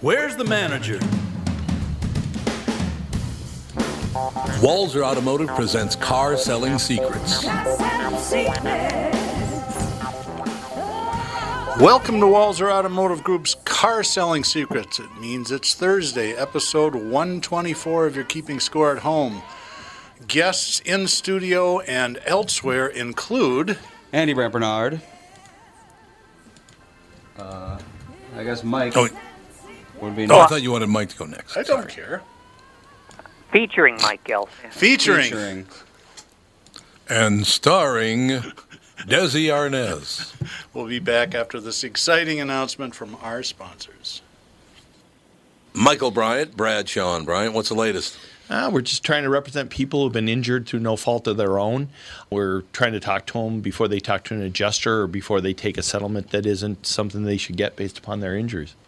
Where's the manager? Walser Automotive presents Car Selling Secrets. Welcome to Walser Automotive Group's Car Selling Secrets. It means it's Thursday, episode 124 if you're keeping score at home. Guests in studio and elsewhere include... Andy Brampernard. I guess Mike... Oh. I thought you wanted Mike to go next. I don't care. Featuring Mike Gilson. Featuring. And starring Desi Arnaz. We'll be back after this exciting announcement from our sponsors. Michael Bryant, Bradshaw Bryant, what's the latest? We're just trying to represent people who've been injured through no fault of their own. We're trying to talk to them before they talk to an adjuster or before they take a settlement that isn't something they should get based upon their injuries.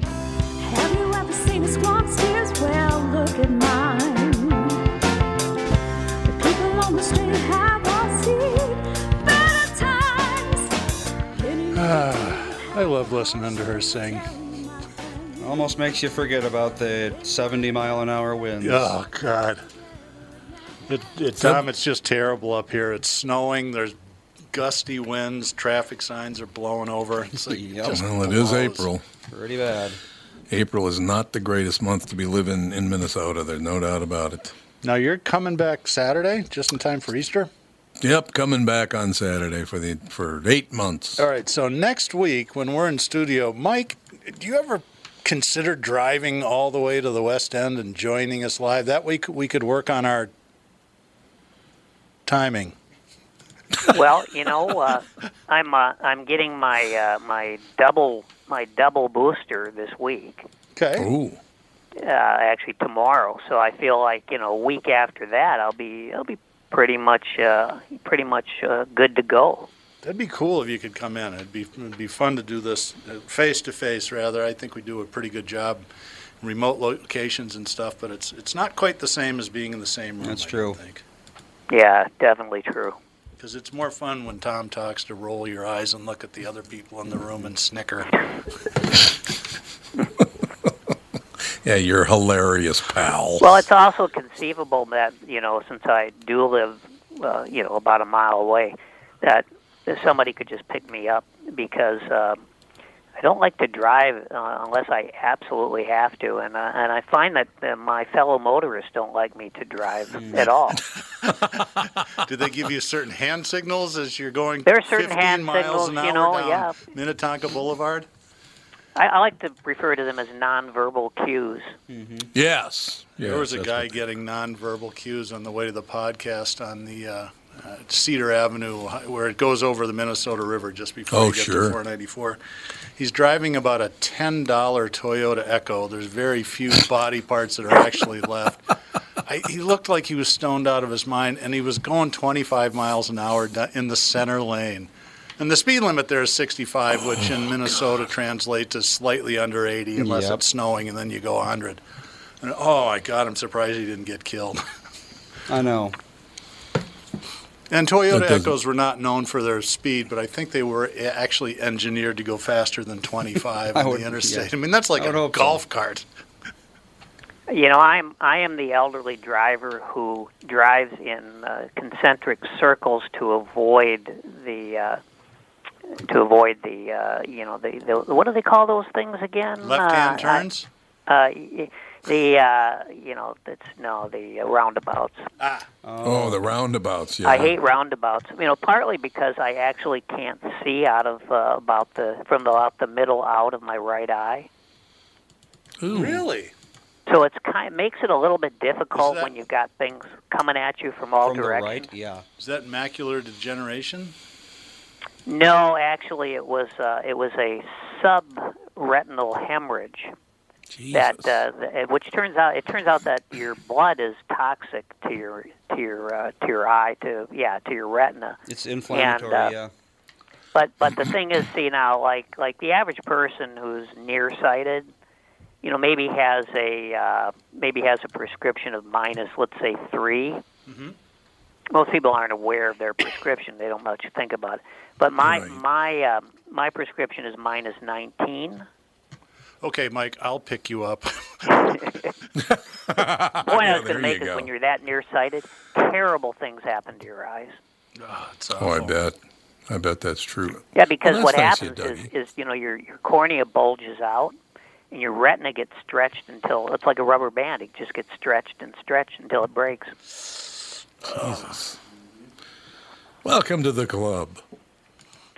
Have you ever seen a squawk steers? Well, look at mine. The people on the street have all seen better times. I love listening to her sing. Almost makes you forget about the 70-mile-an-hour winds. Oh, God. Tom, it's just terrible up here. It's snowing. There's gusty winds, traffic signs are blowing over. It's like it is April. Pretty bad. April is not the greatest month to be living in Minnesota. There's no doubt about it. Now, you're coming back Saturday, just in time for Easter? Yep, coming back on Saturday for 8 months. All right, so next week when we're in studio, Mike, do you ever consider driving all the way to the West End and joining us live? That week we could work on our timing. Well, you know, I'm getting my my double booster this week. Okay. Ooh. Actually, tomorrow. So I feel like, you know, a week after that, I'll be pretty much good to go. That'd be cool if you could come in. It'd be fun to do this face to face. Rather, I think we do a pretty good job in remote locations and stuff. But it's not quite the same as being in the same room. That's true. I think. Yeah, definitely true. Because it's more fun when Tom talks to roll your eyes and look at the other people in the room and snicker. Yeah, you're hilarious, pal. Well, it's also conceivable that, you know, since I do live, you know, about a mile away, that somebody could just pick me up because I don't like to drive unless I absolutely have to, and I find that my fellow motorists don't like me to drive at all. Do they give you certain hand signals as you're going? There are certain 15 hand miles signals, an hour, you know, down Minnetonka Boulevard. I like to refer to them as nonverbal cues. Mm-hmm. Yes, yeah, there was a guy getting nonverbal cues on the way to the podcast on the Cedar Avenue, where it goes over the Minnesota River just before you get to 494. He's driving about a $10 Toyota Echo. There's very few body parts that are actually left. He looked like he was stoned out of his mind, and he was going 25 miles an hour in the center lane. And the speed limit there is 65, which in Minnesota translates to slightly under 80 unless it's snowing, and then you go 100. And, oh, my God, I'm surprised he didn't get killed. I know. And Toyota Echoes were not known for their speed, but I think they were actually engineered to go faster than 25 on the interstate. I mean, that's like a golf cart. You know, I am the elderly driver who drives in concentric circles to avoid the you know, the what do they call those things again? Left-hand turns. The roundabouts. The roundabouts, yeah. I hate roundabouts, you know, partly because I actually can't see out of about the middle out of my right eye. Ooh. Really? So it's kind of makes it a little bit difficult when you've got things coming at you from all directions. The right, yeah. Is that macular degeneration? No, actually it was a subretinal hemorrhage. Jesus. Which turns out that your blood is toxic to your eye, to your retina. It's inflammatory, and, But the thing is, see now, like the average person who's nearsighted, you know, maybe has a prescription of minus, let's say 3. Mm-hmm. Most people aren't aware of their prescription; they don't much think about it. But my prescription is minus 19. Okay, Mike, I'll pick you up. The point I was going to make is when you're that nearsighted, terrible things happen to your eyes. Oh, it's awful. I bet that's true. Yeah, because what happens is, you know, your cornea bulges out, and your retina gets stretched until it's like a rubber band. It just gets stretched until it breaks. Jesus. Welcome to the club.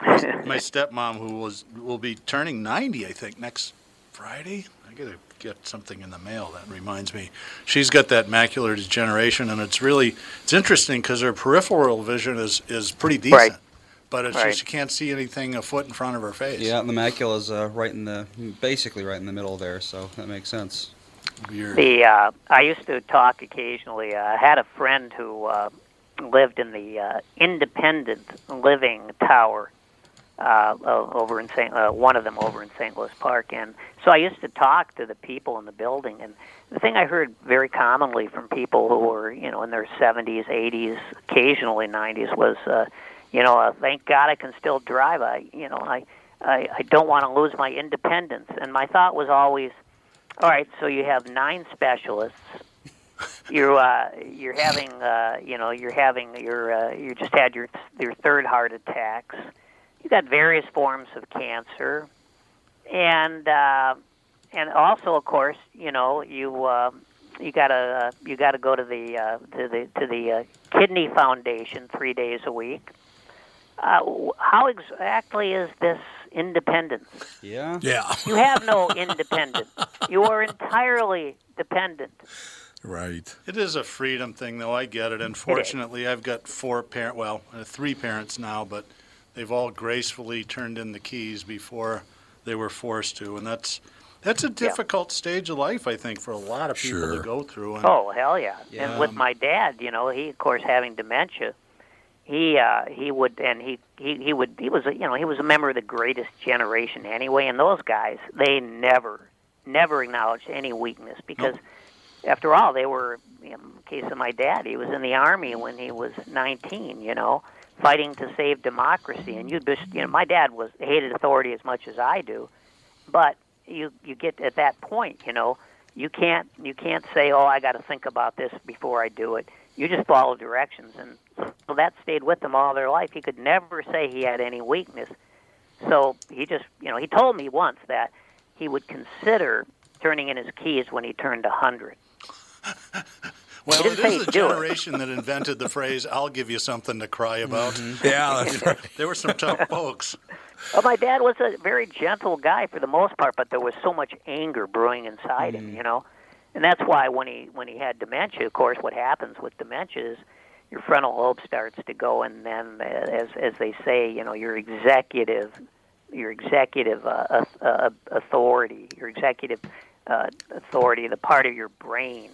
My stepmom, who will be turning 90, I think, next Friday? I gotta get something in the mail that reminds me. She's got that macular degeneration, and it's interesting because her peripheral vision is pretty decent, but she can't see anything a foot in front of her face. Yeah, and the macula is right in the middle there, so that makes sense. Weird. I used to talk occasionally. I had a friend who lived in the independent living tower. One of them over in St. Louis Park, and so I used to talk to the people in the building, and the thing I heard very commonly from people who were, you know, in their 70s, 80s, occasionally 90s was, you know, thank God I can still drive. I don't want to lose my independence. And my thought was always, all right, so you have 9 specialists. You just had your third heart attacks. You've got various forms of cancer, and also, of course, you know, you gotta go to the Kidney Foundation 3 days a week. How exactly is this independence? Yeah. You have no independence. You are entirely dependent. Right. It is a freedom thing, though. I get it. Unfortunately, I've got 3 parents now, but they've all gracefully turned in the keys before they were forced to, and that's a difficult stage of life, I think, for a lot of people to go through. And, oh, hell yeah! And with my dad, you know, he of course having dementia, he was a member of the greatest generation anyway, and those guys, they never acknowledged any weakness because. Nope. After all, they were, in the case of my dad, he was in the Army when he was 19, you know, fighting to save democracy. And my dad hated authority as much as I do, but you get at that point, you know, You can't say, oh, I got to think about this before I do it. You just follow directions, and so that stayed with him all their life. He could never say he had any weakness. So he just, he told me once that he would consider turning in his keys when he turned 100. Well, it is the generation that invented the phrase, I'll give you something to cry about. Mm-hmm. Yeah, that's right. There were some tough folks. Well, my dad was a very gentle guy for the most part, but there was so much anger brewing inside him, And that's why when he had dementia, of course, what happens with dementia is your frontal lobe starts to go, and then, as they say, your executive authority, the part of your brain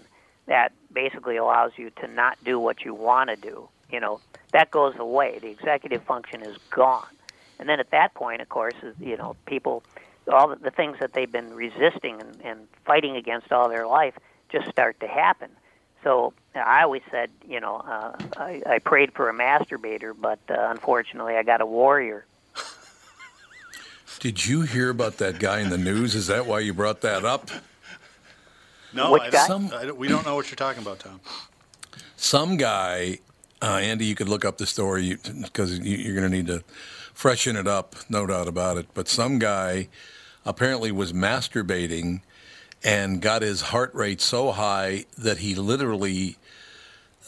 that basically allows you to not do what you want to do, that goes away. The executive function is gone. And then at that point, of course, people, all the things that they've been resisting and fighting against all their life just start to happen. So I always said, I prayed for a masturbator, but unfortunately I got a warrior. Did you hear about that guy in the news? Is that why you brought that up? No, we don't know what you're talking about, Tom. Some guy, Andy, you could look up the story because you're going to need to freshen it up, no doubt about it. But some guy apparently was masturbating and got his heart rate so high that he literally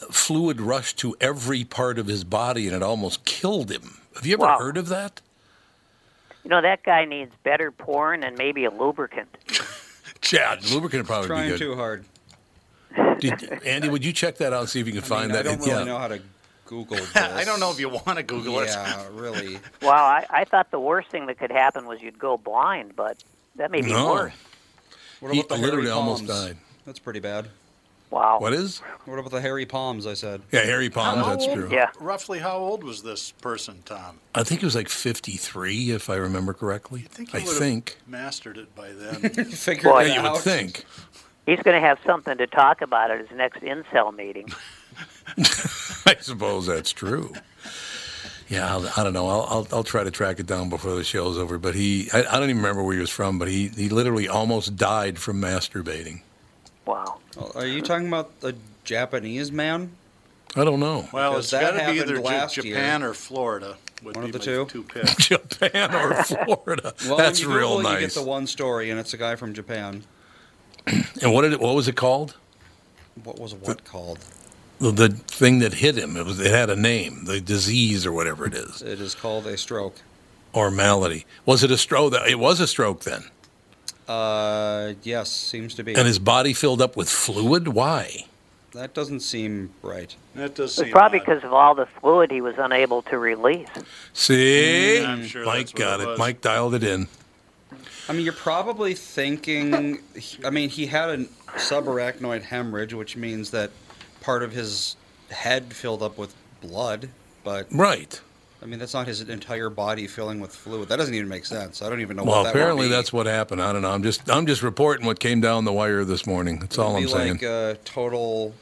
fluid rushed to every part of his body, and it almost killed him. Have you ever heard of that? That guy needs better porn and maybe a lubricant. Chad, lubricant would probably be good. Trying too hard. Andy, would you check that out and see if you can find that? I don't really know how to Google this. I don't know if you want to Google it. Yeah, really. Well, I thought the worst thing that could happen was you'd go blind, but that may be worse. What about he literally almost died. That's pretty bad. Wow. What about the hairy palms, I said? Yeah, hairy palms, that's true. Yeah. Roughly how old was this person, Tom? I think he was like 53, if I remember correctly. I think mastered it by then. Figured it out. You would think. He's going to have something to talk about at his next incel meeting. I suppose that's true. Yeah, I don't know. I'll try to track it down before the show's over. But I don't even remember where he was from, but he literally almost died from masturbating. Wow. Well, are you talking about a Japanese man? I don't know. Well, it's got to be either Japan or Florida. One of the two picks. Japan or Florida. Well, that's real nice. You get the one story, and it's a guy from Japan. And what was it called? What was called? The thing that hit him. It had a name, the disease or whatever it is. It is called a stroke. Or malady. Was it a stroke? It was a stroke then. Yes, seems to be. And his body filled up with fluid? Why? That doesn't seem right. That does seem probably because of all the fluid he was unable to release. See? I'm sure Mike got it. Mike dialed it in. I mean, you're probably thinking, he had a subarachnoid hemorrhage, which means that part of his head filled up with blood, but... Right. I mean, that's not his entire body filling with fluid. That doesn't even make sense. I don't even know what that would be. Well, apparently that's what happened. I don't know. I'm just reporting what came down the wire this morning. That's all I'm saying. It'd be like a total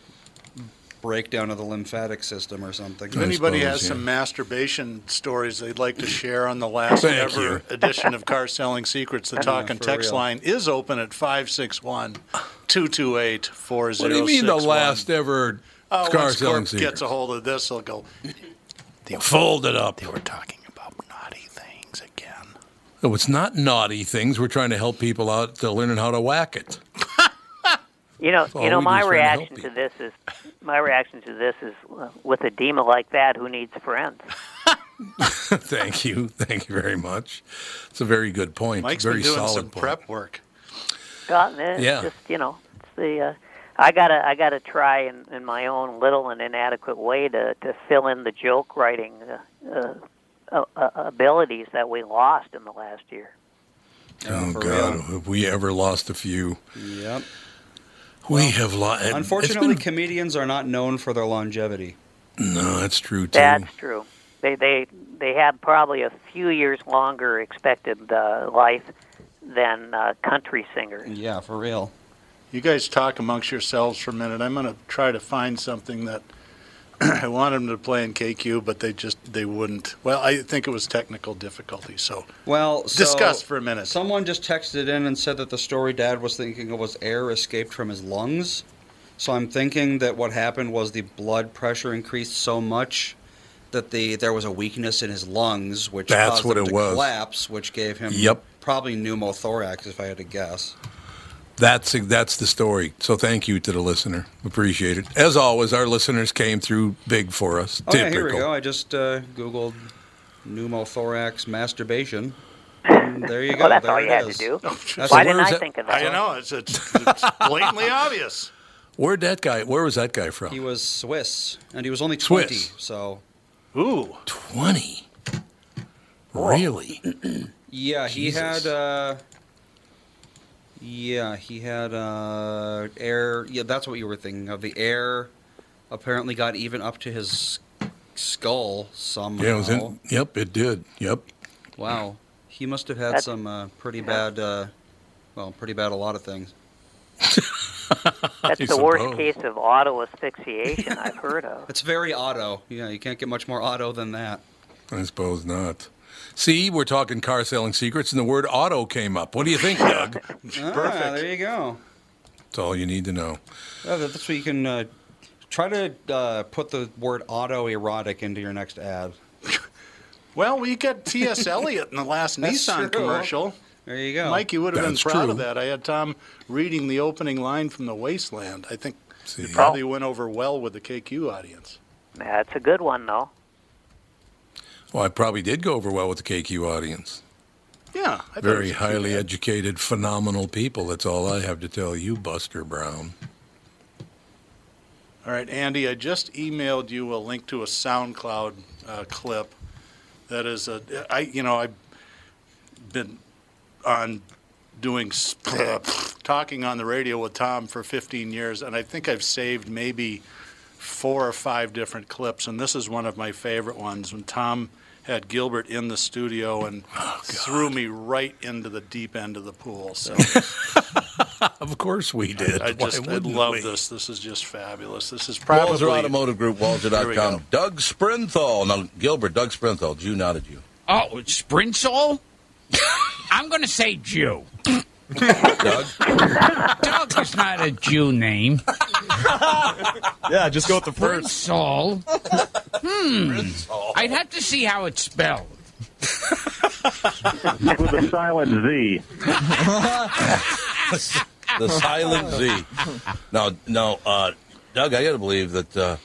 breakdown of the lymphatic system or something. If anybody has some masturbation stories they'd like to share on the last ever edition of Car Selling Secrets, the talk and text line is open at 561-228-4061. What do you mean the last ever Car Selling Secrets? Once Kirk gets a hold of this, he'll go... Fold it up. They were talking about naughty things again. No, it's not naughty things. We're trying to help people out to learning how to whack it. My reaction to this is with a demon like that, who needs friends? Thank you. Thank you very much. It's a very good point. Mike's very been doing some prep work. I gotta try in my own little and inadequate way to fill in the joke writing abilities that we lost in the last year. Oh God, have we ever lost a few? Yep, we have lost. Unfortunately, comedians are not known for their longevity. No, that's true too. That's true. They have probably a few years longer expected life than country singers. Yeah, for real. You guys talk amongst yourselves for a minute. I'm going to try to find something that I wanted them to play in KQ, but they wouldn't. Well, I think it was technical difficulty. So discuss for a minute. Someone just texted in and said that the story Dad was thinking of was air escaped from his lungs. So I'm thinking that what happened was the blood pressure increased so much that there was a weakness in his lungs, which caused him to collapse, which gave him probably pneumothorax, if I had to guess. That's the story. So thank you to the listener. Appreciate it. As always, our listeners came through big for us. Oh, yeah, here we go. I just Googled pneumothorax masturbation. And there you go. Well, that's there all you had to do. Why didn't I think of that? I know. It's blatantly obvious. Where was that guy from? He was Swiss, and he was only 20. So. Ooh. 20? Really? Yeah, Jesus. He had air. Yeah, that's what you were thinking of. The air apparently got even up to his skull somehow. Yeah, it did. Yep. Wow. He must have had pretty bad a lot of things. That's the worst case of auto asphyxiation I've heard of. It's very auto. Yeah, you can't get much more auto than that. I suppose not. See, we're talking car selling secrets, and the word auto came up. What do you think, Doug? Perfect. There you go. That's all you need to know. That's what you can try to put the word autoerotic into your next ad. Well, we got T.S. Eliot in the last Nissan commercial. There you go. Mike, you would have been proud of that. I had Tom reading the opening line from The Wasteland. I think it probably went over well with the KQ audience. That's a good one, though. Well, I probably did go over well with the KQ audience. Yeah. Very highly educated, phenomenal people. That's all I have to tell you, Buster Brown. All right, Andy, I just emailed you a link to a SoundCloud clip. That is I've been on doing talking on the radio with Tom for 15 years, and I think I've saved maybe 4 or 5 different clips, and this is one of my favorite ones when Tom had Gilbert in the studio and threw me right into the deep end of the pool. So of course we did. I love this. This is just fabulous. This is probably Walser Automotive Group, Walser.com. Doug Sprinthal. Now Gilbert, Doug Sprinthal, Jew nodded you. Oh, Sprinthal? I'm gonna say Jew. Doug? Doug is not a Jew name. Yeah, just go with the first. Saul. I'd have to see how it's spelled. With a silent Z. The silent Z. Now, Doug, I got to believe that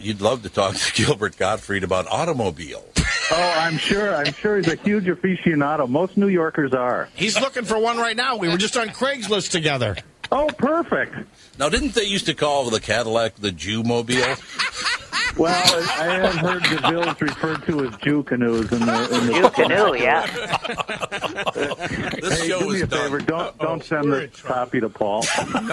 you'd love to talk to Gilbert Gottfried about automobiles. Oh, I'm sure he's a huge aficionado. Most New Yorkers are. He's looking for one right now. We were just on Craigslist together. Oh, perfect. Now, didn't they used to call the Cadillac the Jew-mobile? Well, I have heard the Bills referred to as Jew canoes. In the Jew canoe, yeah. This show do me a favor. Don't send this copy to Paul. No.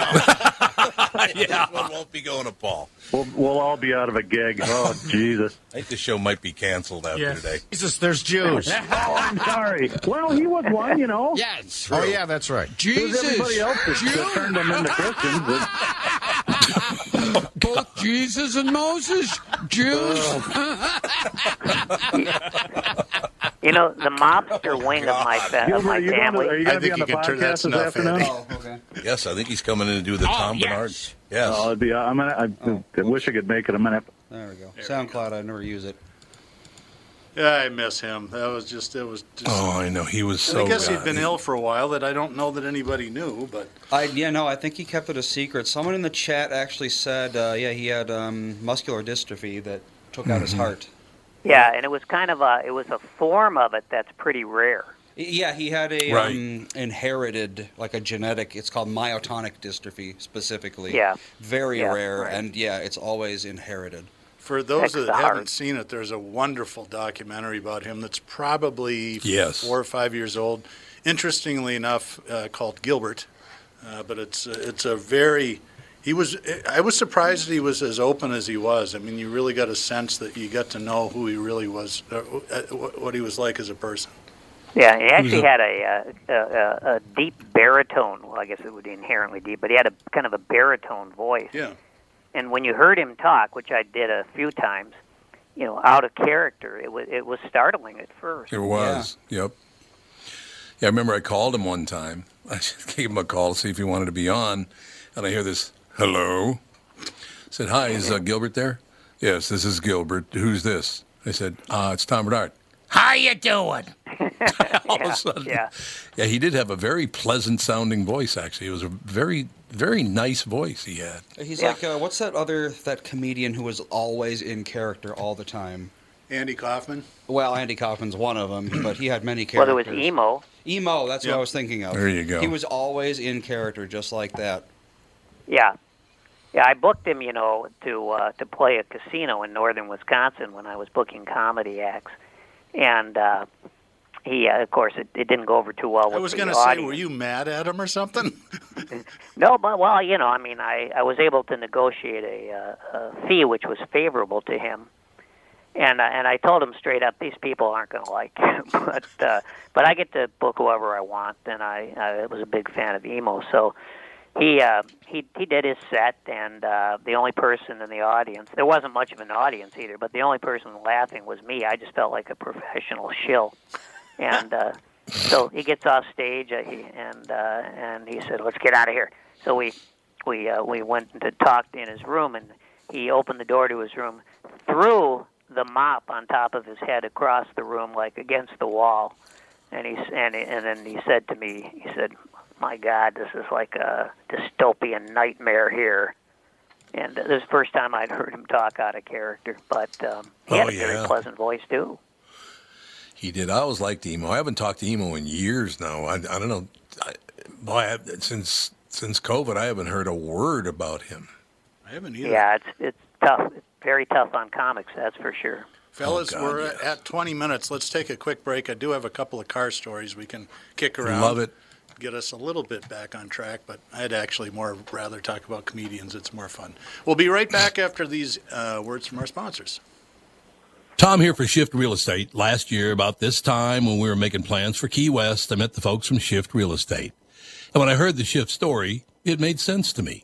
Yeah. This one won't be going to Paul. We'll all be out of a gig. Oh, Jesus. I think the show might be canceled after today. Jesus, there's Jews. Oh, I'm sorry. Well, he was one, you know. Yeah, it's true. Oh, yeah, that's right. Jesus. There's everybody else that turned him into Christians. Both Jesus and Moses, Jews. You know, the mobster wing of my family. I think you can turn that stuff in. Oh, okay. Yes, I think he's coming in to do the Tom Bernard. Yes. Oh, I wish I could make it. I'm gonna have to. There we go. SoundCloud, I never use it. Yeah, I miss him. It was just. Oh, I know. He was so. I guess he'd been ill for a while that I don't know that anybody knew, but. I think he kept it a secret. Someone in the chat actually said, he had muscular dystrophy that took out his heart. Yeah, and it was a form of it that's pretty rare. Yeah, he had a inherited, like a genetic, it's called myotonic dystrophy specifically. Yeah. Very rare, right. And it's always inherited. For those that haven't seen it, there's a wonderful documentary about him that's probably 4 or 5 years old. Interestingly enough, called Gilbert, but it's a very. I was surprised he was as open as he was. I mean, you really got a sense that you got to know who he really was, what he was like as a person. Yeah, he actually had a deep baritone. Well, I guess it would be inherently deep, but he had a kind of a baritone voice. Yeah. And when you heard him talk, which I did a few times, you know, out of character, it was startling at first. It was, yeah. Yep. Yeah, I remember I called him one time. I just gave him a call to see if he wanted to be on, and I hear this, hello. I said, hi, is Gilbert there? Yes, this is Gilbert. Who's this? I said, it's Tom Bernard. How you doing? All of a sudden. Yeah, he did have a very pleasant-sounding voice, actually. It was a very, very nice voice he had. He's like, what's that comedian who was always in character all the time? Andy Kaufman? Well, Andy Kaufman's one of them, but he had many characters. Well, there was Emo. Emo, that's what I was thinking of. There you go. He was always in character, just like that. Yeah. Yeah, I booked him, you know, to play a casino in northern Wisconsin when I was booking comedy acts. And he, of course, it didn't go over too well with the audience. I was going to say, were you mad at him or something? No, but, well, you know, I mean, I was able to negotiate a fee which was favorable to him. And I told him straight up, these people aren't going to like you. But I get to book whoever I want, and I was a big fan of Emo. So he did his set, and the only person in the audience, there wasn't much of an audience either, but the only person laughing was me. I just felt like a professional shill. And so he gets off stage, and he said, let's get out of here. So we went to talk in his room, and he opened the door to his room, threw the mop on top of his head across the room, like against the wall, and then he said to me, he said, "My God, this is like a dystopian nightmare here." And this is the first time I'd heard him talk out of character, but he had a very pleasant voice too. He did. I always liked Emo. I haven't talked to Emo in years now. I don't know. Since COVID, I haven't heard a word about him. I haven't either. Yeah, it's tough. Very tough on comics, that's for sure. Fellas, we're at 20 minutes. Let's take a quick break. I do have a couple of car stories we can kick around. Love it. Get us a little bit back on track, but I'd actually rather talk about comedians. It's more fun. We'll be right back after these words from our sponsors. Tom here for Shift Real Estate. Last year, about this time when we were making plans for Key West, I met the folks from Shift Real Estate. And when I heard the Shift story, it made sense to me.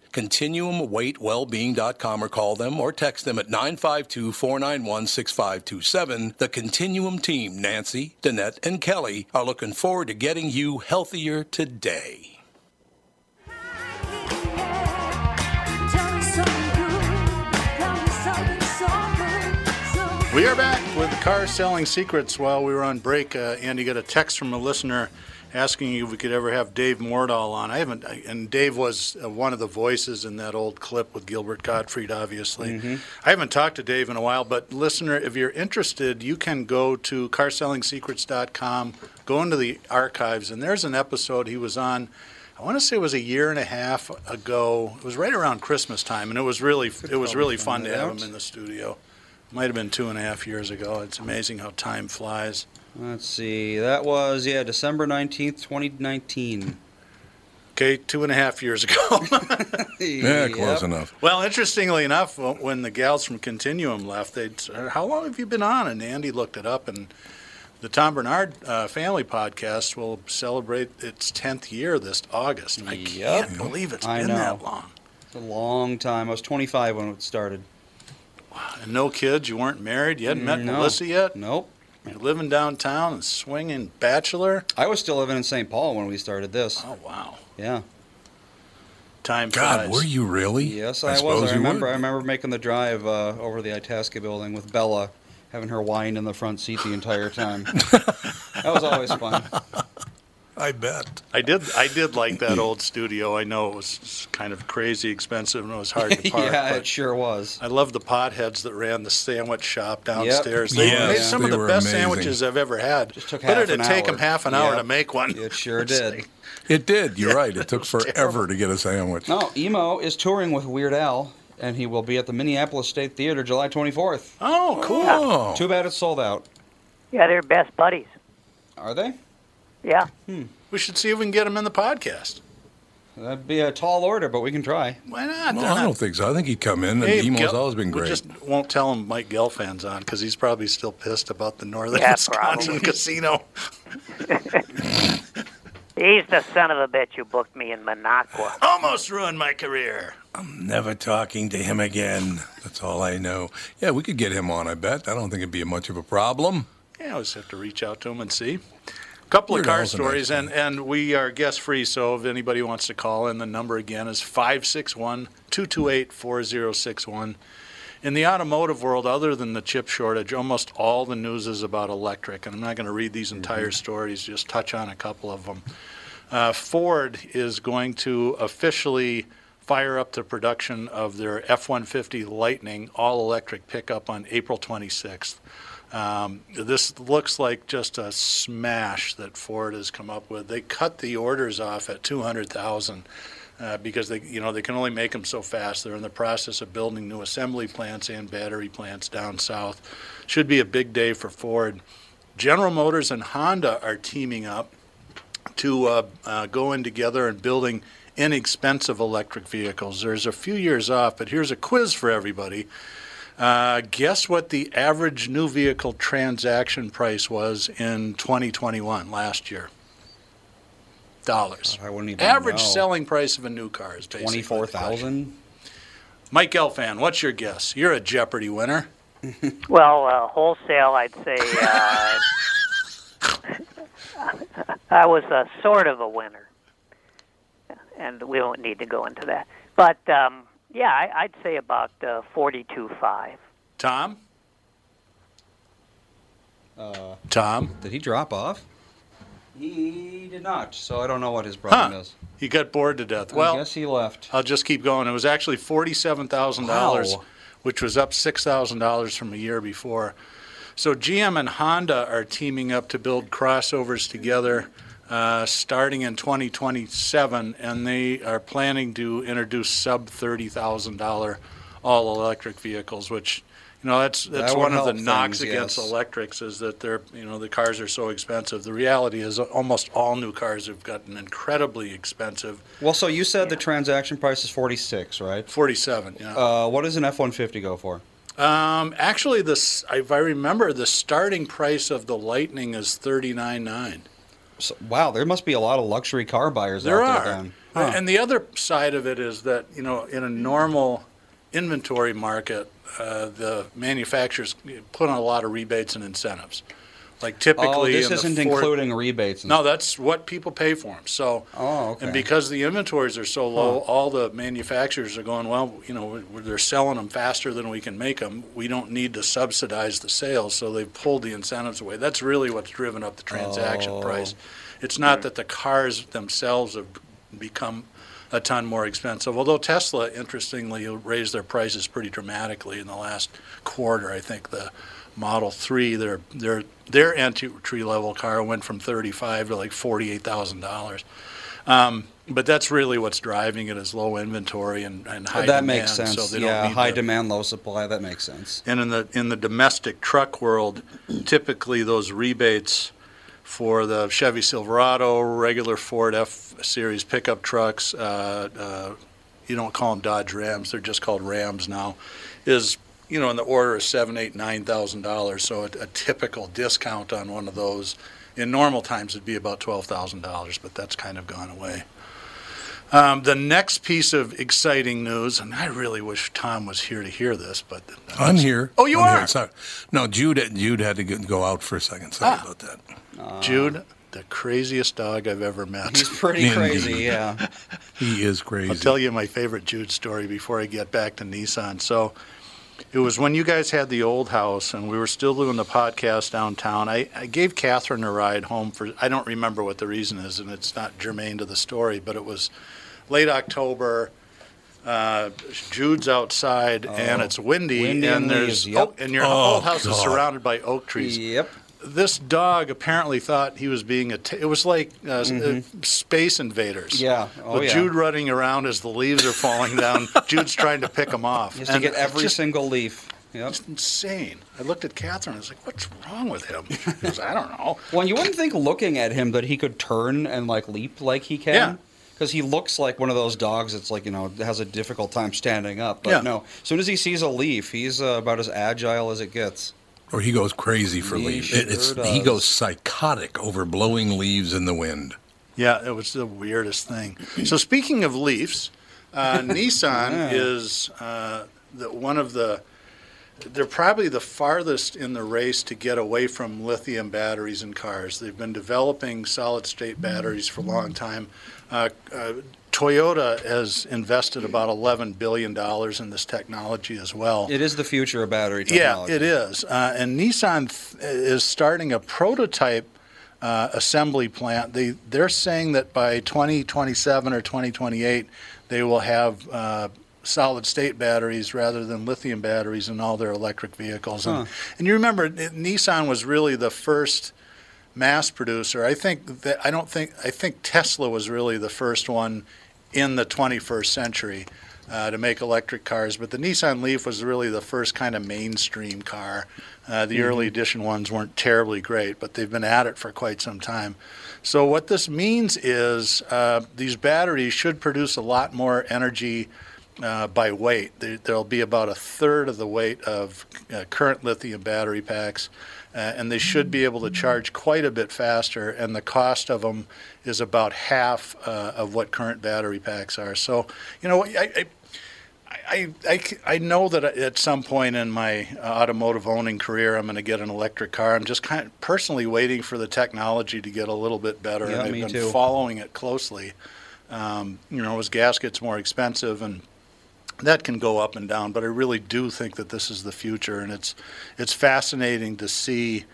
ContinuumWeightWellbeing.com, or call them or text them at 952-491-6527. The Continuum team, Nancy, Danette, and Kelly, are looking forward to getting you healthier today. We are back with Car Selling Secrets. While we were on break, Andy got a text from a listener asking you if we could ever have Dave Mordahl on. And Dave was one of the voices in that old clip with Gilbert Gottfried, obviously. Mm-hmm. I haven't talked to Dave in a while, but listener, if you're interested, you can go to carsellingsecrets.com, go into the archives, and there's an episode he was on. I want to say it was a year and a half ago. It was right around Christmas time, and it was really fun to have him in the studio. Might have been 2.5 years ago. It's amazing how time flies. Let's see. That was, December 19th, 2019. Okay, 2.5 years ago. Close enough. Well, interestingly enough, when the gals from Continuum left, they said, how long have you been on? And Andy looked it up, and the Tom Bernard Family Podcast will celebrate its 10th year this August. And I can't believe it's been that long. It's a long time. I was 25 when it started. Wow, and no kids? You weren't married? You hadn't met Melissa yet? Nope. You're living downtown and swinging bachelor? I was still living in St. Paul when we started this. Oh, wow. Yeah. Time flies. God, were you really? Yes, I was. I remember making the drive over the Itasca building with Bella, having her wine in the front seat the entire time. That was always fun. I bet. I did like that old studio. I know it was kind of crazy expensive and it was hard to park. Yeah, it sure was. I love the potheads that ran the sandwich shop downstairs. Yep. They made some of the best sandwiches I've ever had. Just took half an hour to make one. It sure did. It did. You're right. It took forever to get a sandwich. No, Emo is touring with Weird Al, and he will be at the Minneapolis State Theater July 24th. Oh, cool. Yeah. Too bad it's sold out. Yeah, they're best buddies. Are they? Yeah. We should see if we can get him in the podcast. That'd be a tall order, but we can try. Why not? Well, I don't think so. I think he'd come in, and Emo's always been great. We just won't tell him Mike Gelfan's on, because he's probably still pissed about the Northern Wisconsin casino. He's the son of a bitch who booked me in Minocqua. Almost ruined my career. I'm never talking to him again. That's all I know. Yeah, we could get him on, I bet. I don't think it'd be much of a problem. Yeah, I just have to reach out to him and see. Couple of car stories, and we are guest-free, so if anybody wants to call in, the number again is 561-228-4061. In the automotive world, other than the chip shortage, almost all the news is about electric, and I'm not going to read these entire stories, just touch on a couple of them. Ford is going to officially fire up the production of their F-150 Lightning all-electric pickup on April 26th. This looks like just a smash that Ford has come up with. They cut the orders off at 200,000 because they can only make them so fast. They're in the process of building new assembly plants and battery plants down south. Should be a big day for Ford. General Motors and Honda are teaming up to go in together and building inexpensive electric vehicles. There's a few years off, but here's a quiz for everybody. Guess what the average new vehicle transaction price was in 2021, last year? Dollars. I wouldn't even average know. Selling price of a new car is basically $24,000. Mike Gelfand, what's your guess? You're a Jeopardy winner. Well, wholesale, I'd say I was sort of a winner, and we don't need to go into that. But yeah, I'd say about 42.5. Tom? Tom? Did he drop off? He did not, so I don't know what his problem is. He got bored to death. Well, I guess he left. I'll just keep going. It was actually $47,000, which was up $6,000 from a year before. So GM and Honda are teaming up to build crossovers together. Starting in 2027, and they are planning to introduce sub-$30,000 all-electric vehicles, which, that's one of the knocks against electrics is that they're, the cars are so expensive. The reality is almost all new cars have gotten incredibly expensive. Well, so you said the transaction price is 46, right? 47, yeah. What does an F-150 go for? Actually, if I remember, the starting price of the Lightning is $39,900. So, wow, there must be a lot of luxury car buyers out there then. Huh. And the other side of it is that, you know, in a normal inventory market, the manufacturers put on a lot of rebates and incentives. Like typically, including rebates. No, that's what people pay for them. So, okay. And because the inventories are so low, all the manufacturers are going, well, you know, they're selling them faster than we can make them. We don't need to subsidize the sales, so they've pulled the incentives away. That's really what's driven up the transaction price. It's not that the cars themselves have become a ton more expensive. Although Tesla, interestingly, raised their prices pretty dramatically in the last quarter. I think the Model 3, their entry level car went from $35,000 to like $48,000. But that's really what's driving it is low inventory and high demand. That makes sense. So high demand, low supply. That makes sense. And in the domestic truck world, typically those rebates for the Chevy Silverado, regular Ford F-Series pickup trucks, you don't call them Dodge Rams, they're just called Rams now, is, you know, in the order of $7,000, $8,000, $9,000. So a typical discount on one of those in normal times would be about $12,000, but that's kind of gone away. The next piece of exciting news, and I really wish Tom was here to hear this, but I'm here. Oh, you are? Sorry. No, Jude had to go out for a second. Sorry about that. Jude, the craziest dog I've ever met. He's pretty crazy, yeah. He is crazy. I'll tell you my favorite Jude story before I get back to Nissan. So it was when you guys had the old house and we were still doing the podcast downtown. I gave Catherine a ride home for, I don't remember what the reason is, and it's not germane to the story, but it was late October. Jude's outside and it's windy and there's oak, and your whole house is surrounded by oak trees. Yep. This dog apparently thought he was being it was like Space Invaders. Yeah. With Jude running around as the leaves are falling down. Jude's trying to pick them off. He has to get every single leaf. Yep. It's insane. I looked at Catherine. I was like, what's wrong with him? He goes, I don't know. Well, you wouldn't think looking at him that he could turn and like leap like he can. Yeah. Because he looks like one of those dogs that's like, you know, has a difficult time standing up. But no, as soon as he sees a leaf, he's about as agile as it gets. Or he goes crazy for leaves. He goes psychotic over blowing leaves in the wind. Yeah, it was the weirdest thing. So speaking of leaves, Nissan is one of the – they're probably the farthest in the race to get away from lithium batteries in cars. They've been developing solid-state batteries for a long time. Toyota has invested about $11 billion in this technology as well. It is the future of battery technology. Yeah, it is. And Nissan is starting a prototype assembly plant. They're saying that by 2027 or 2028, they will have solid-state batteries rather than lithium batteries in all their electric vehicles. Huh. And you remember, Nissan was really the first mass producer. I think Tesla was really the first one in the 21st century to make electric cars, but the Nissan Leaf was really the first kind of mainstream car. The early edition ones weren't terribly great, but they've been at it for quite some time. So what this means is these batteries should produce a lot more energy by weight. There'll be about a third of the weight of current lithium battery packs. And they should be able to charge quite a bit faster, and the cost of them is about half of what current battery packs are. So, you know, I know that at some point in my automotive owning career, I'm going to get an electric car. I'm just kind of personally waiting for the technology to get a little bit better, and I've been following it closely. You know, as gas gets more expensive and that can go up and down, but I really do think that this is the future, and it's fascinating to see.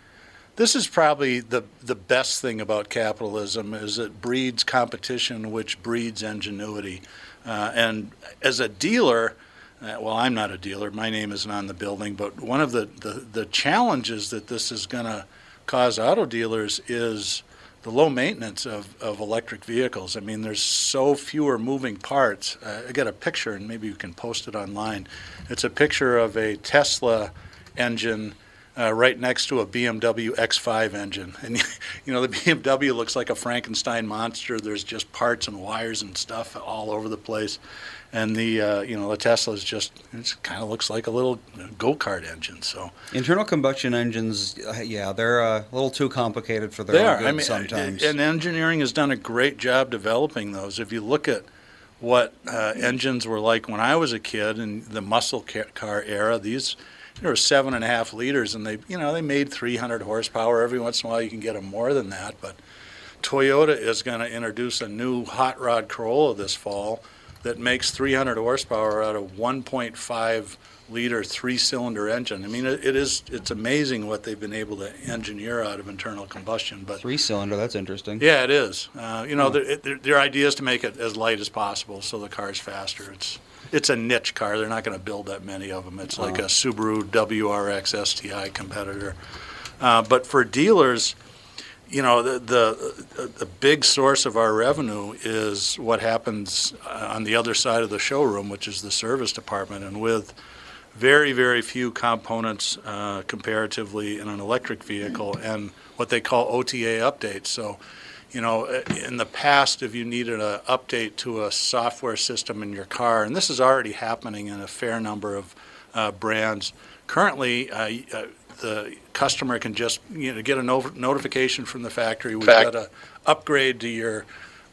This is probably the best thing about capitalism is it breeds competition, which breeds ingenuity. And as a dealer, well, I'm not a dealer. My name isn't on the building, but one of the challenges that this is going to cause auto dealers is the low maintenance of electric vehicles. I mean, there's so fewer moving parts. I got a picture, and maybe you can post it online. It's a picture of a Tesla engine right next to a BMW X5 engine. And, you know, the BMW looks like a Frankenstein monster. There's just parts and wires and stuff all over the place. And the, you know, the Tesla is just, it kind of looks like a little go-kart engine. So internal combustion engines, yeah, they're a little too complicated for their own good sometimes. And engineering has done a great job developing those. If you look at what engines were like when I was a kid in the muscle car era, these... There were 7.5 liters, and they, you know, they made 300 horsepower. Every once in a while, you can get them more than that. But Toyota is going to introduce a new hot rod Corolla this fall that makes 300 horsepower out of 1.5 liter 3-cylinder engine. I mean, it's amazing what they've been able to engineer out of internal combustion. But 3-cylinder, that's interesting. Yeah, it is. You know, their idea is to make it as light as possible so the car's faster. It's a niche car. They're not going to build that many of them. It's like a Subaru WRX STI competitor. But for dealers, you know, the big source of our revenue is what happens on the other side of the showroom, which is the service department. And with very, very few components comparatively in an electric vehicle and what they call OTA updates. So, you know, in the past, if you needed an update to a software system in your car, and this is already happening in a fair number of brands, currently the customer can just, you know, get a notification from the factory, we've got to upgrade to your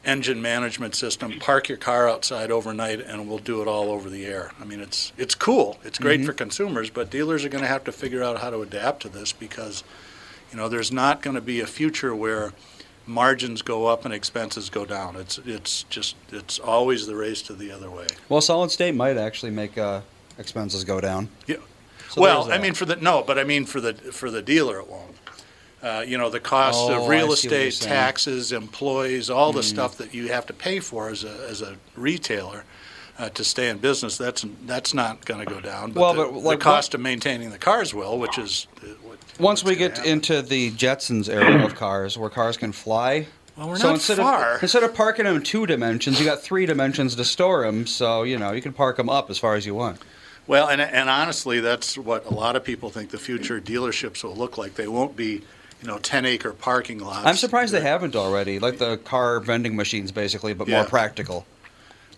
engine management system, park your car outside overnight, and we'll do it all over the air. I mean, it's cool. It's great for consumers, but dealers are going to have to figure out how to adapt to this because, you know, there's not going to be a future where margins go up and expenses go down. It's always the race to the other way. Well, solid state might actually make expenses go down. Yeah. So well, I mean for the dealer it won't. You know, the cost of real estate, taxes, employees, all the stuff that you have to pay for as a retailer to stay in business. That's not going to go down. But the cost of maintaining the cars will, which is. Once we get into the Jetsons era of cars, where cars can fly, well, we're not far. Instead of parking them in 2 dimensions, you got 3 dimensions to store them. So you know you can park them up as far as you want. Well, and honestly, that's what a lot of people think the future dealerships will look like. They won't be, you know, 10-acre parking lots. I'm surprised they haven't already, like the car vending machines, basically, but more practical.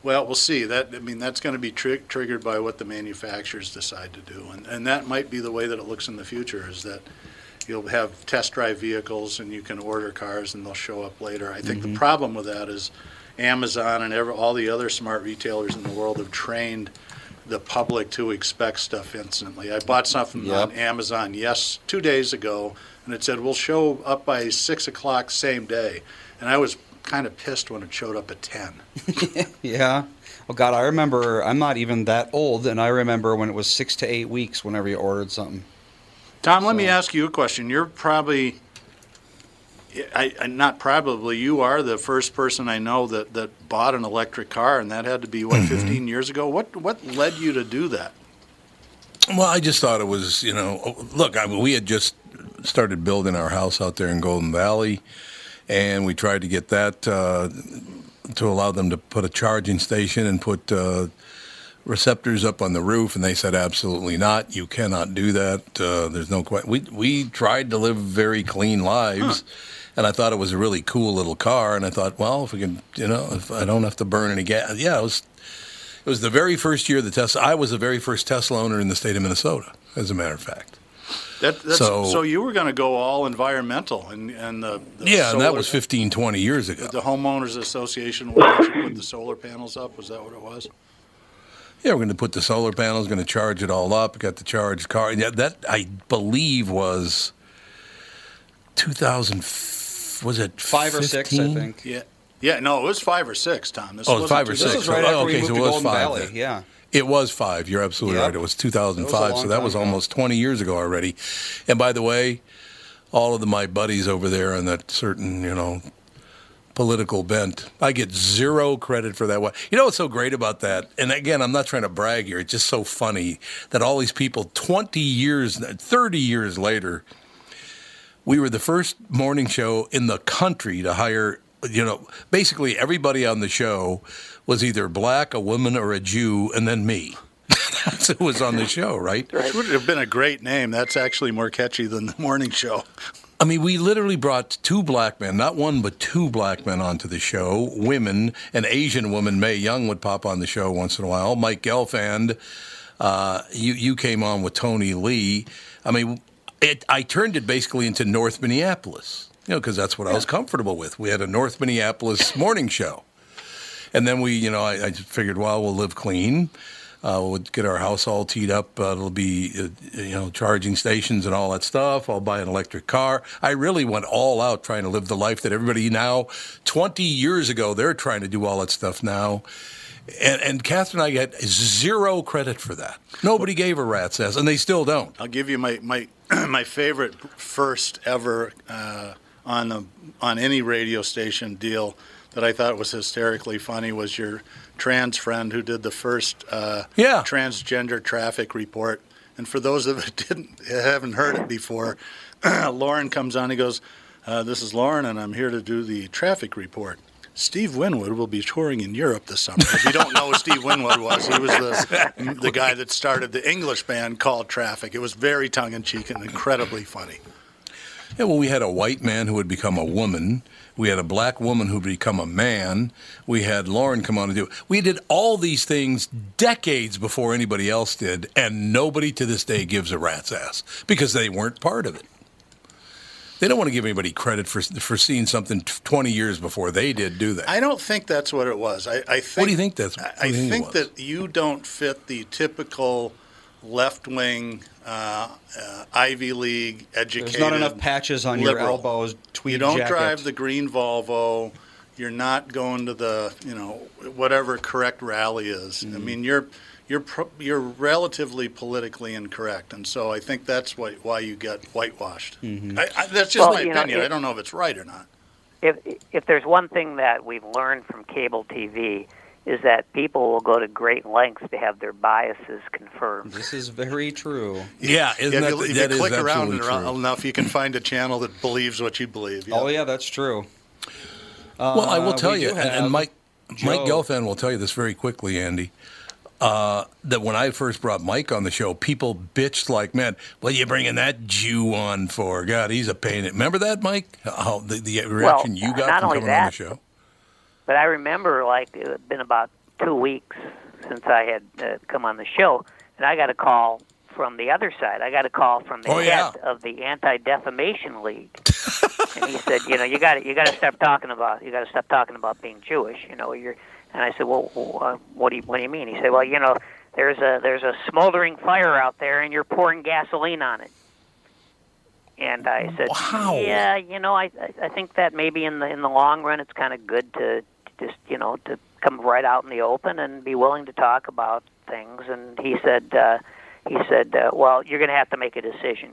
Well, we'll see. That's going to be triggered by what the manufacturers decide to do, and that might be the way that it looks in the future. Is that you'll have test drive vehicles, and you can order cars, and they'll show up later. I think the problem with that is Amazon and all the other smart retailers in the world have trained the public to expect stuff instantly. I bought something on Amazon 2 days ago, and it said we'll show up by 6 o'clock same day, and I was kind of pissed when it showed up at 10. Yeah. Oh, God, I remember, I'm not even that old, and I remember when it was 6 to 8 weeks whenever you ordered something. Tom, let me ask you a question. You're probably, you are the first person I know that bought an electric car, and that had to be, 15 years ago? What led you to do that? Well, I just thought it was, you know, look, we had just started building our house out there in Golden Valley, and we tried to get that to allow them to put a charging station and put receptors up on the roof. And they said, absolutely not. You cannot do that. There's no question. We tried to live very clean lives. And I thought it was a really cool little car. And I thought, well, if we can, you know, if I don't have to burn any gas. Yeah, it was the very first year of the Tesla. I was the very first Tesla owner in the state of Minnesota, as a matter of fact. So you were going to go all environmental and the solar, and that was 15, 20 years ago. The homeowners association would actually put the solar panels up. Was that what it was? Yeah, we're going to put the solar panels, going to charge it all up. Got the charged car. Yeah, that I believe was 2000. Was it 5 or 6? I think. Yeah. No, it was 5 or 6, Tom. This was 5 or 6. This was right after we moved to Golden Valley. Yeah. It was 5. You're absolutely right. It was 2005, so that was almost 20 years ago already. And by the way, all of my buddies over there on that certain, you know, political bent, I get zero credit for that. You know what's so great about that? And again, I'm not trying to brag here. It's just so funny that all these people 20 years, 30 years later, we were the first morning show in the country to hire, you know, basically everybody on the show was either black, a woman, or a Jew, and then me. Piazza was on the show, right? Right. It would have been a great name. That's actually more catchy than the morning show. I mean, we literally brought two black men, not one, but two black men onto the show, women. An Asian woman, Mae Young, would pop on the show once in a while. Mike Gelfand, you came on with Tony Lee. I mean, I turned it basically into North Minneapolis, you know, because that's what I was comfortable with. We had a North Minneapolis morning show. And then we, you know, I figured, well, we'll live clean. We'll get our house all teed up. It'll be, you know, charging stations and all that stuff. I'll buy an electric car. I really went all out trying to live the life that everybody now, 20 years ago, they're trying to do all that stuff now. And Catherine and I get zero credit for that. Nobody gave a rat's ass, and they still don't. I'll give you my favorite first ever on any radio station deal that I thought was hysterically funny was your trans friend who did the first transgender traffic report. And for those of that haven't heard it before, Lauren comes on and goes, this is Lauren, and I'm here to do the traffic report. Steve Winwood will be touring in Europe this summer. If you don't know who Steve Winwood was, he was the guy that started the English band called Traffic. It was very tongue-in-cheek and incredibly funny. Yeah, well, we had a white man who would become a woman. We had a black woman who would become a man. We had Lauren come on and do it. We did all these things decades before anybody else did, and nobody to this day gives a rat's ass because they weren't part of it. They don't want to give anybody credit for seeing something 20 years before they did, do they? I don't think that's what it was. I think. What do you think that's? I think that you don't fit the typical left-wing, Ivy League educated. There's not enough patches on liberal. Your elbows. Tweed you don't jacket. Drive the green Volvo. You're not going to the whatever correct rally is. Mm-hmm. I mean you're relatively politically incorrect, and so I think that's why you get whitewashed. Mm-hmm. That's just my opinion. I don't know if it's right or not. If there's one thing that we've learned from cable TV is that people will go to great lengths to have their biases confirmed. This is very true. Yeah, if you click around enough, you can find a channel that believes what you believe. Yeah. Oh, yeah, that's true. Well, I will tell you, and Mike Gelfand will tell you this very quickly, Andy, that when I first brought Mike on the show, people bitched like, man, what are you bringing that Jew on for? God, he's a pain. Remember that, Mike? How the reaction you got from coming on the show? But I remember, it had been about 2 weeks since I had come on the show, and I got a call from the other side. I got a call from the head of the Anti-Defamation League, and he said, you got to stop talking about being Jewish. And I said, well, what do you mean? He said, well, there's a smoldering fire out there, and you're pouring gasoline on it. And I said, wow. Yeah, I think that maybe in the long run, it's kind of good to just, to come right out in the open and be willing to talk about things. And he said, well, you're going to have to make a decision.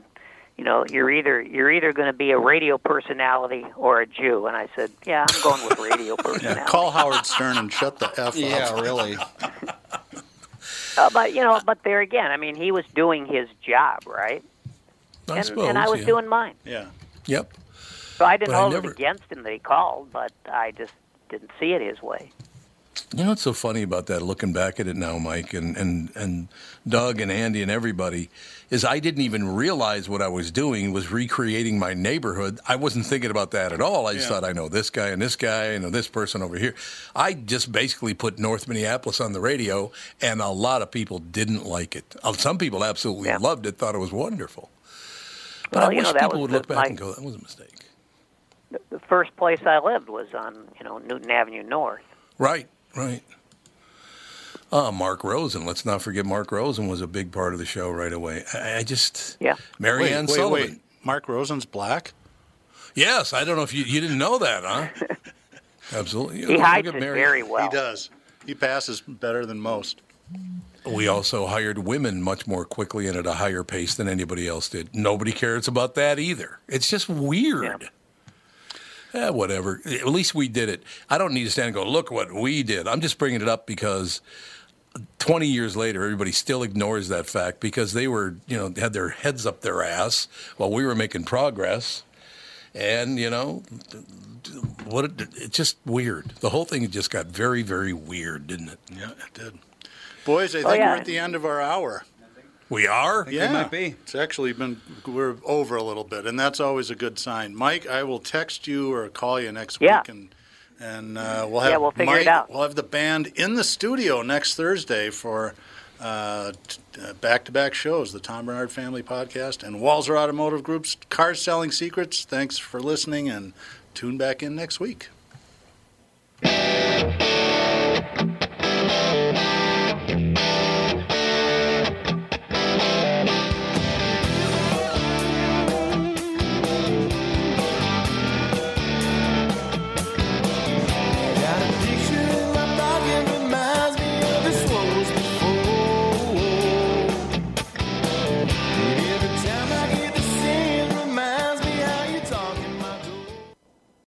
You're either going to be a radio personality or a Jew. And I said, yeah, I'm going with radio personality. Yeah, call Howard Stern and shut the F up. Yeah, really. But there again, I mean, he was doing his job, right? I suppose, and I was doing mine. Yeah. Yep. So I didn't hold it against him that he called, but I just didn't see it his way. You know what's so funny about that, looking back at it now, Mike, and Doug and Andy and everybody, is I didn't even realize what I was doing was recreating my neighborhood. I wasn't thinking about that at all. I just thought, I know this guy and this guy and this person over here. I just basically put North Minneapolis on the radio, and a lot of people didn't like it. Some people absolutely loved it, thought it was wonderful. But well, I wish people would look back and go, that was a mistake. The first place I lived was on, Newton Avenue North. Right. Mark Rosen. Let's not forget Mark Rosen was a big part of the show right away. Marianne Sullivan. Wait. Mark Rosen's black? Yes. I don't know if you didn't know that, huh? Absolutely. He hides it very well. He does. He passes better than most. We also hired women much more quickly and at a higher pace than anybody else did. Nobody cares about that either. It's just weird. Yeah. Whatever. At least we did it. I don't need to stand and go, look what we did. I'm just bringing it up because 20 years later, everybody still ignores that fact because they were, had their heads up their ass while we were making progress. And, it's just weird. The whole thing just got very, very weird, didn't it? Yeah, it did. Boys, I think we're at the end of our hour. We are? Yeah. It might be. It's actually been, we're over a little bit, and that's always a good sign. Mike, I will text you or call you next week, and we'll have we'll figure it out. We'll have the band in the studio next Thursday for back-to-back shows, the Tom Bernard Family Podcast and Walser Automotive Group's Car Selling Secrets. Thanks for listening, and tune back in next week.